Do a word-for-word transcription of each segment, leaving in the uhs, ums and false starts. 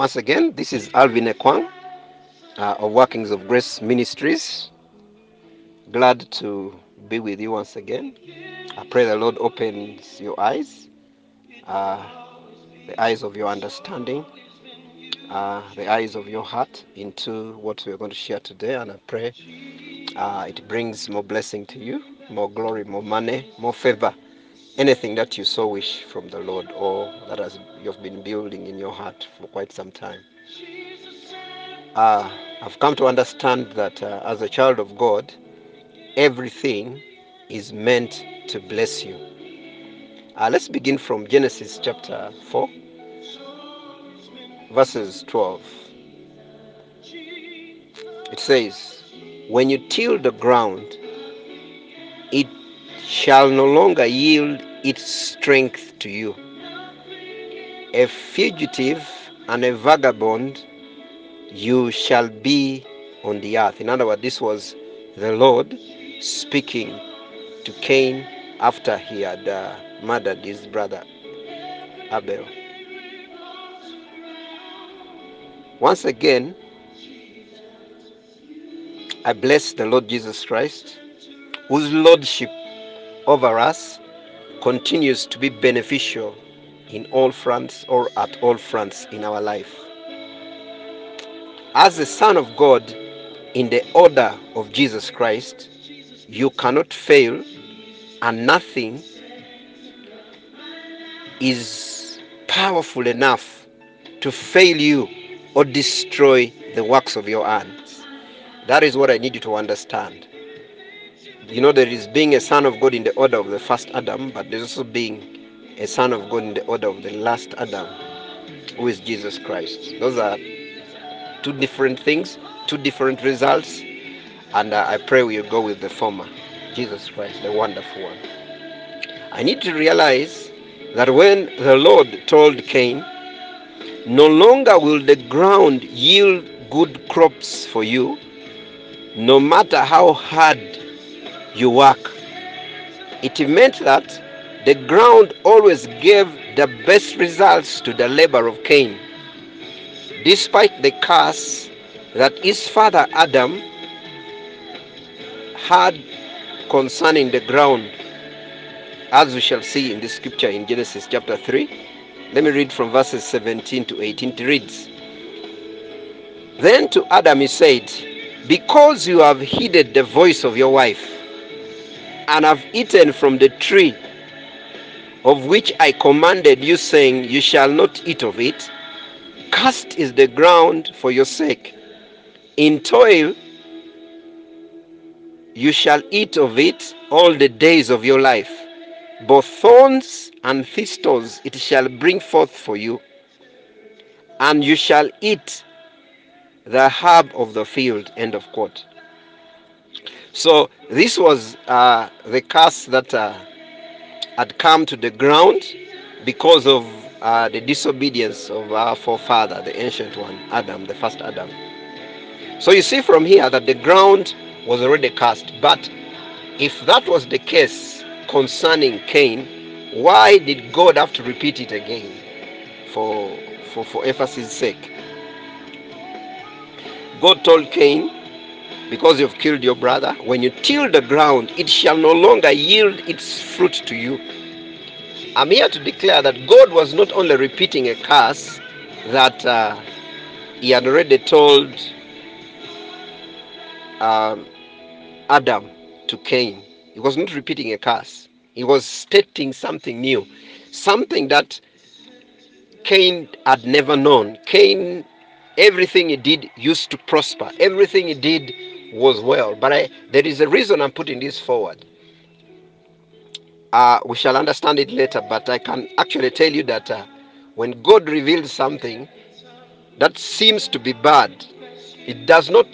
Once again, this is Alvin Ekwang uh, of Workings of Grace Ministries. Glad to be with you once again. I pray the Lord opens your eyes, uh, the eyes of your understanding, uh, the eyes of your heart into what we are going to share today. And I pray uh, it brings more blessing to you, more glory, more money, more favor. Anything that you so wish from the Lord, or that has you've been building in your heart for quite some time. Uh, I've come to understand that uh, as a child of God, everything is meant to bless you. Uh, let's begin from Genesis chapter four, verses twelve. It says, "When you till the ground, it shall no longer yield its strength to you. A fugitive and a vagabond you shall be on the earth." In other words, this was the Lord speaking to Cain after he had uh, murdered his brother Abel. Once again, I bless the Lord Jesus Christ, whose lordship over us continues to be beneficial in all fronts, or at all fronts in our life. As the Son of God in the order of Jesus Christ, you cannot fail, and nothing is powerful enough to fail you or destroy the works of your hands. That is what I need you to understand. You know, there is being a son of God in the order of the first Adam, but there's also being a son of God in the order of the last Adam, who is Jesus Christ. Those are two different things, two different results, and uh, I pray we will go with the former, Jesus Christ, the wonderful one. I need to realize that when the Lord told Cain, "No longer will the ground yield good crops for you, no matter how hard you work," it meant that the ground always gave the best results to the labor of Cain, despite the curse that his father Adam had concerning the ground, as we shall see in the scripture in Genesis chapter three. Let me read from verses seventeen to eighteen. It reads, "Then to Adam he said, 'Because you have heeded the voice of your wife, and have eaten from the tree of which I commanded you, saying, you shall not eat of it, cursed is the ground for your sake. In toil you shall eat of it all the days of your life. Both thorns and thistles it shall bring forth for you, and you shall eat the herb of the field.'" End of quote. So this was uh, the curse that uh, had come to the ground because of uh, the disobedience of our forefather, the ancient one, Adam, the first Adam. So you see from here that the ground was already cursed. But if that was the case concerning Cain, why did God have to repeat it again for, for, for emphasis' sake? God told Cain, "Because you've killed your brother, when you till the ground, it shall no longer yield its fruit to you." I'm here to declare that God was not only repeating a curse that uh, he had already told um, Adam to Cain. He was not repeating a curse. He was stating something new, something that Cain had never known. Cain, everything he did used to prosper. Everything he did was well. But I, there is a reason I'm putting this forward. Uh, we shall understand it later, but I can actually tell you that uh, when God reveals something that seems to be bad, it does not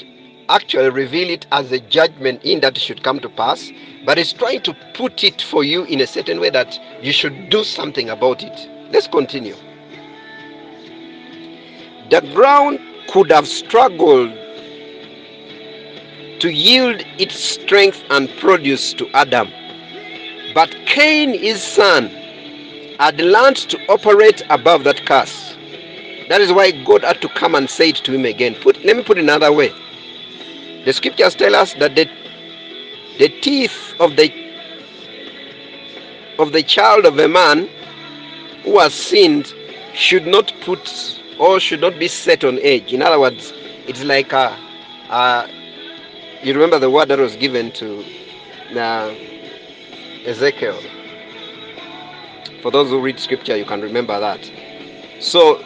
actually reveal it as a judgment in that it should come to pass, but it's trying to put it for you in a certain way that you should do something about it. Let's continue. "The ground could have struggled to yield its strength and produce to Adam. But Cain, his son, had learned to operate above that curse. That is why God had to come and say it to him again. Put, let me put it another way. The scriptures tell us that the, the teeth of the, of the child of a man who has sinned should not put or should not be set on edge. In other words, it's like a, a, you remember the word that was given to uh, Ezekiel. For those who read scripture, you can remember that. So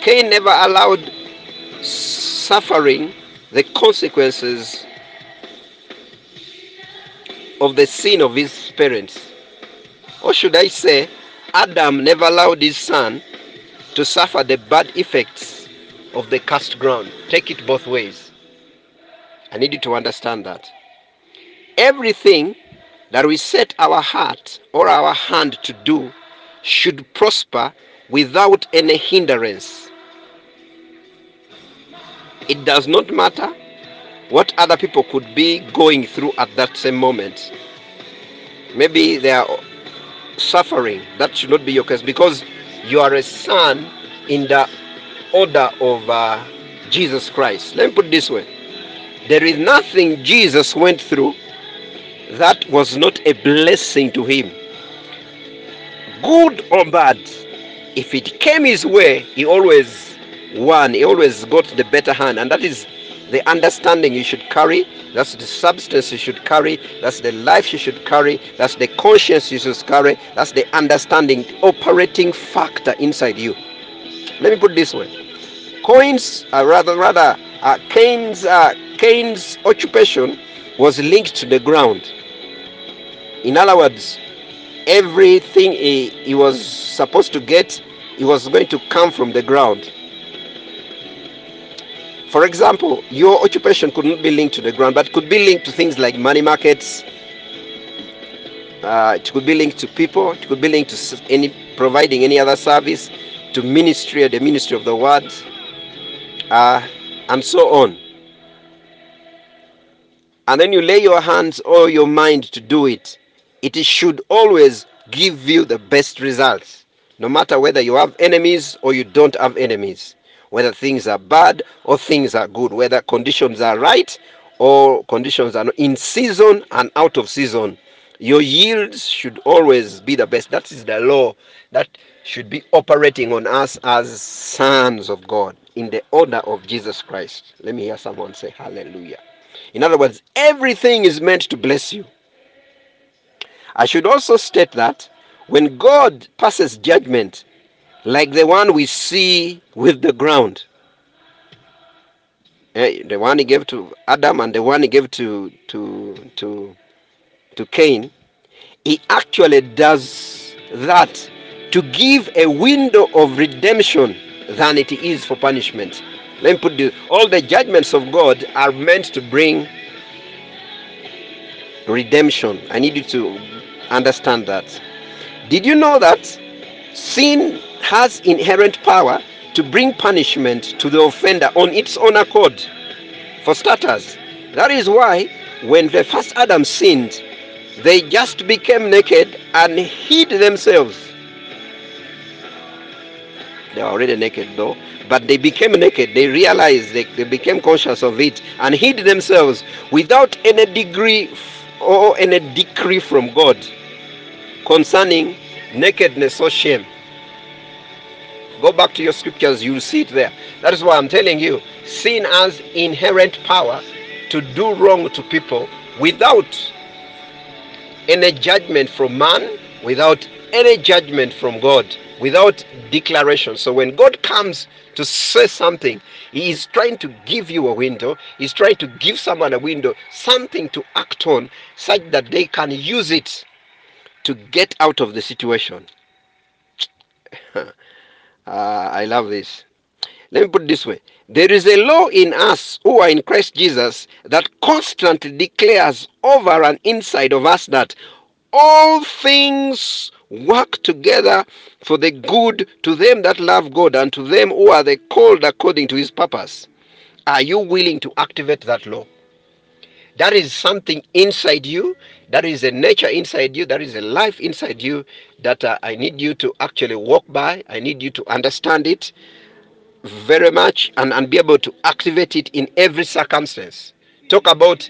Cain never allowed suffering the consequences of the sin of his parents. Or should I say, Adam never allowed his son to suffer the bad effects of the cursed ground. Take it both ways. I need you to understand that. Everything that we set our heart or our hand to do should prosper without any hindrance. It does not matter what other people could be going through at that same moment. Maybe they are suffering. That should not be your case, because you are a son in the order of uh, Jesus Christ. Let me put it this way. There is nothing Jesus went through that was not a blessing to him. Good or bad, if it came his way, he always won. He always got the better hand. And that is the understanding you should carry. That's the substance you should carry. That's the life you should carry. That's the conscience you should carry. That's the understanding, operating factor inside you. Let me put it this way. Coins, uh, rather, rather, uh, Cain's, uh, Cain's occupation was linked to the ground. In other words, everything he, he was supposed to get, it was going to come from the ground. For example, your occupation could not be linked to the ground, but could be linked to things like money markets. Uh, it could be linked to people. It could be linked to any providing any other service, to ministry, or the ministry of the word, uh, and so on. And then you lay your hands or your mind to do it. It should always give you the best results, no matter whether you have enemies or you don't have enemies. Whether things are bad or things are good, whether conditions are right or conditions are in season and out of season, your yields should always be the best. That is the law that should be operating on us as sons of God in the order of Jesus Christ. Let me hear someone say hallelujah. In other words, everything is meant to bless you. I should also state that when God passes judgment, like the one we see with the ground, the one he gave to Adam and the one he gave to to to to Cain, he actually does that to give a window of redemption than it is for punishment. Let me put this: all the judgments of God are meant to bring redemption. I need you to understand that. Did you know that sin has inherent power to bring punishment to the offender on its own accord? For starters, that is why when the first Adam sinned, they just became naked and hid themselves. They were already naked though, but they became naked. They realized, they, they became conscious of it and hid themselves without any degree or any decree from God concerning nakedness or shame. Go back to your scriptures, you'll see it there. That is why I'm telling you, sin has inherent power to do wrong to people without any judgment from man, without any judgment from God, without declaration. So when God comes to say something, he is trying to give you a window. He's trying to give someone a window, something to act on, such that they can use it to get out of the situation. Uh, I love this. Let me put it this way. There is a law in us who are in Christ Jesus that constantly declares over and inside of us that all things work together for the good to them that love God and to them who are the called according to his purpose. Are you willing to activate that law? That is something inside you. That is a nature inside you. That is a life inside you that uh, I need you to actually walk by. I need you to understand it. very much and, and be able to activate it in every circumstance. Talk about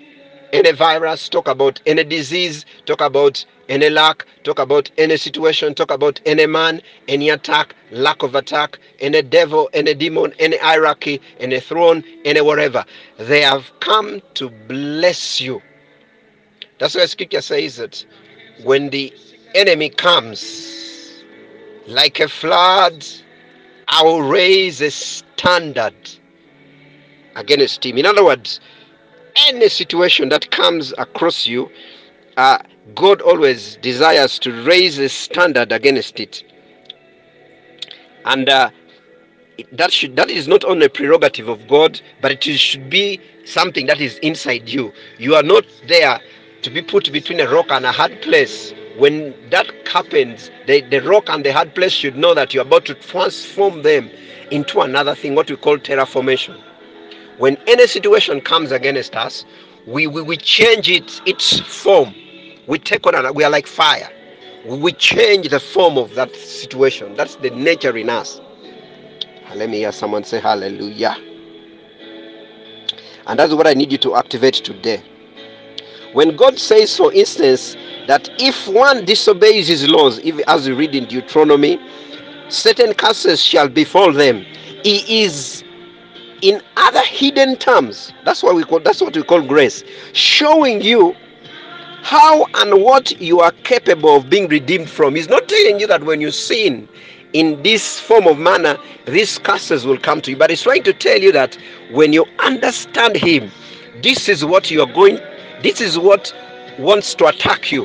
any virus, talk about any disease, talk about any lack, talk about any situation, talk about any man, any attack, lack of attack, any devil, any demon, any hierarchy, any throne, any whatever. They have come to bless you. That's why scripture says that when the enemy comes like a flood, I will raise a standard against him. In other words, any situation that comes across you, uh, God always desires to raise a standard against it. And uh, that should that is not only a prerogative of God, but it should be something that is inside you. You are not there to be put between a rock and a hard place. When that happens, the, the rock and the hard place should know that you're about to transform them into another thing, what we call terraformation. When any situation comes against us, we, we, we change it, its form. We take on, and we are like fire. We change the form of that situation. That's the nature in us. Let me hear someone say hallelujah. And that's what I need you to activate today. When God says, for instance, that if one disobeys his laws, if, as we read in Deuteronomy, certain curses shall befall them. He is, in other hidden terms, that's what we call that's what we call grace, showing you how and what you are capable of being redeemed from. He's not telling you that when you sin in this form of manner, these curses will come to you, but he's trying to tell you that when you understand him, this is what you are going, this is what wants to attack you,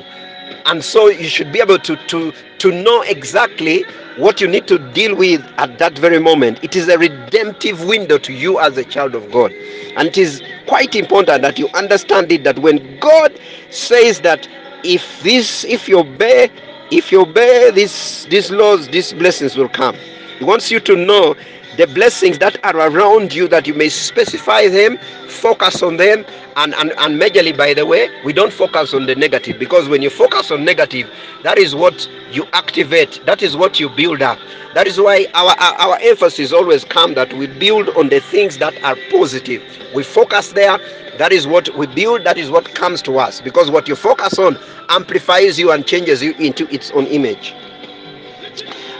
and so you should be able to to to know exactly what you need to deal with at that very moment. It is a redemptive window to you as a child of God, and it is quite important that you understand it, that when God says that if this if you obey if you obey these these laws, these blessings will come, he wants you to know the blessings that are around you, that you may specify them, focus on them, and, and, and majorly, by the way, we don't focus on the negative, because when you focus on negative, that is what you activate, that is what you build up. That is why our, our, our emphasis always comes that we build on the things that are positive. We focus there, that is what we build, that is what comes to us, because what you focus on amplifies you and changes you into its own image.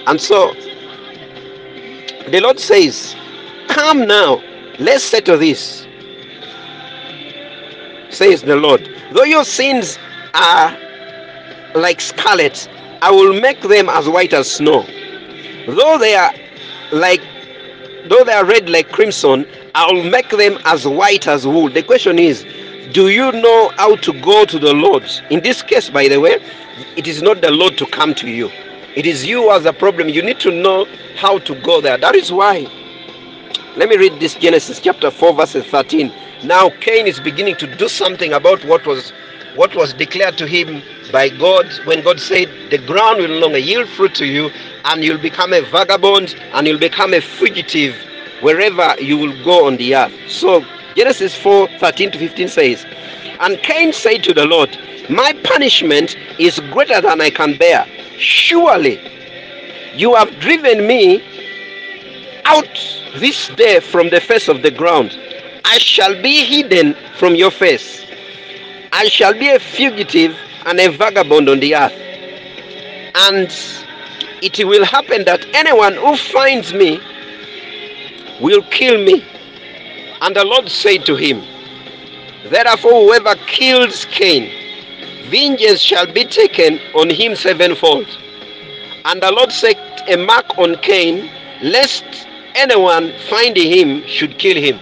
And so, the Lord says, come now, let's settle this, says the Lord. Though your sins are like scarlet, I will make them as white as snow. Though they are like, though they are red like crimson, I will make them as white as wool. The question is, do you know how to go to the Lord? In this case, by the way, it is not the Lord to come to you. It is you as a problem. You need to know how to go there. That is why, let me read this, Genesis chapter four, verses thirteen. Now Cain is beginning to do something about what was what was declared to him by God, when God said, the ground will no longer yield fruit to you, and you'll become a vagabond, and you'll become a fugitive wherever you will go on the earth. So Genesis four, thirteen to fifteen says, and Cain said to the Lord, my punishment is greater than I can bear. Surely you have driven me out this day from the face of the ground. I shall be hidden from your face. I shall be a fugitive and a vagabond on the earth. And it will happen that anyone who finds me will kill me. And the Lord said to him, therefore whoever kills Cain, vengeance shall be taken on him sevenfold. And the Lord set a mark on Cain, lest anyone finding him should kill him.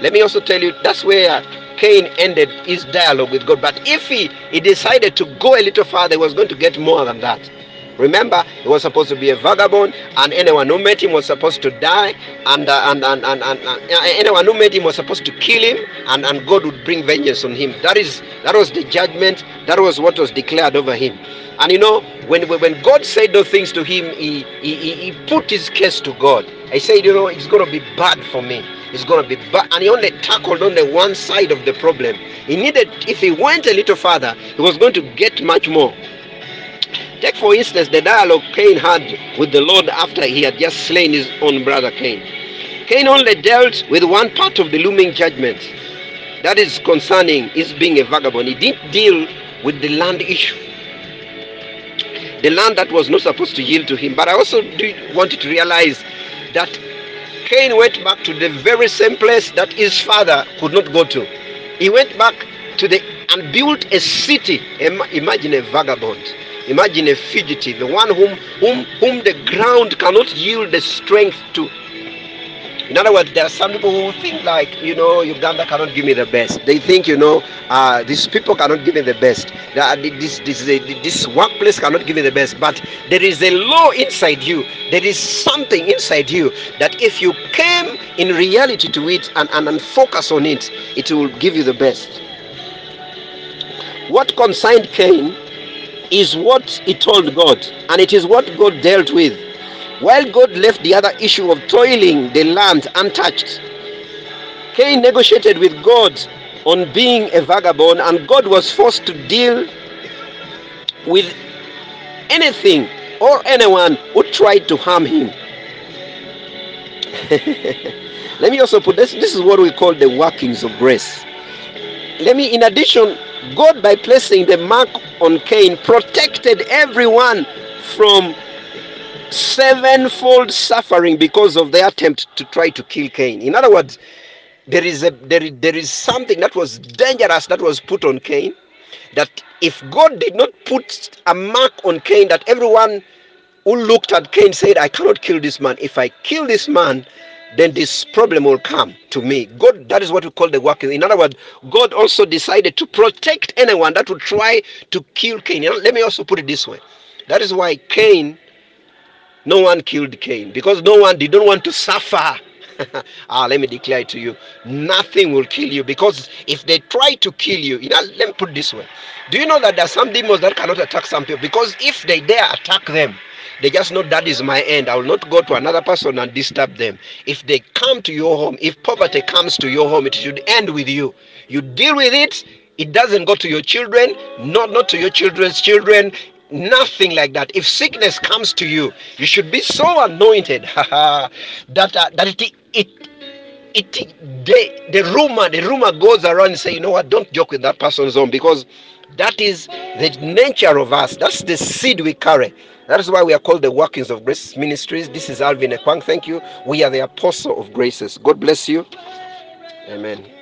Let me also tell you, that's where Cain ended his dialogue with God. But if he, he decided to go a little further, he was going to get more than that. Remember, he was supposed to be a vagabond, and anyone who met him was supposed to die, and uh, and, and, and, and, and anyone who met him was supposed to kill him, and, and God would bring vengeance on him. That is, that was the judgment, that was what was declared over him. And you know, when when God said those things to him, he, he, he put his case to God. He said, you know, it's going to be bad for me. It's going to be bad. And he only tackled only one side of the problem. He needed, if he went a little further, he was going to get much more. Take, for instance, the dialogue Cain had with the Lord after he had just slain his own brother Cain. Cain only dealt with one part of the looming judgment that is concerning his being a vagabond. He didn't deal with the land issue, the land that was not supposed to yield to him. But I also did want you to realize that Cain went back to the very same place that his father could not go to. He went back to the and built a city. Imagine a vagabond. Imagine a fugitive, the one whom whom whom the ground cannot yield the strength to. In other words, there are some people who think like, you know, Uganda cannot give me the best. They think, you know, uh, these people cannot give me the best. This, this, this workplace cannot give me the best. But there is a law inside you. There is something inside you that if you came in reality to it and, and, and focus on it, it will give you the best. What concerned Cain is what he told God, and it is what God dealt with. While God left the other issue of toiling the land untouched, Cain negotiated with God on being a vagabond, and God was forced to deal with anything or anyone who tried to harm him. Let me also put this, this is what we call the workings of grace. Let me, in addition, God, by placing the mark on Cain, protected everyone from sevenfold suffering because of their attempt to try to kill Cain. In other words, there is a there is, there is something that was dangerous that was put on Cain, that if God did not put a mark on Cain, that everyone who looked at Cain said, I cannot kill this man. If I kill this man, then this problem will come to me. God, that is what we call the working. In other words, God also decided to protect anyone that would try to kill Cain. You know, let me also put it this way. That is why Cain, no one killed Cain, because no one did not want to suffer. ah, let me declare to you, nothing will kill you, because if they try to kill you, you know, let me put it this way. Do you know that there are some demons that cannot attack some people? Because if they dare attack them, they just know that is my end. I will not go to another person and disturb them. If they come to your home, if poverty comes to your home, it should end with you. You deal with it. It doesn't go to your children, not, not to your children's children, nothing like that. If sickness comes to you, you should be so anointed that uh, that it it it the, the rumor the rumor goes around and say, you know what, don't joke with that person's home, because that is the nature of us. That's the seed we carry. That is why we are called the Workings of Grace Ministries. This is Alvin Ekwang. Thank you. We are the Apostle of Graces. God bless you. Amen.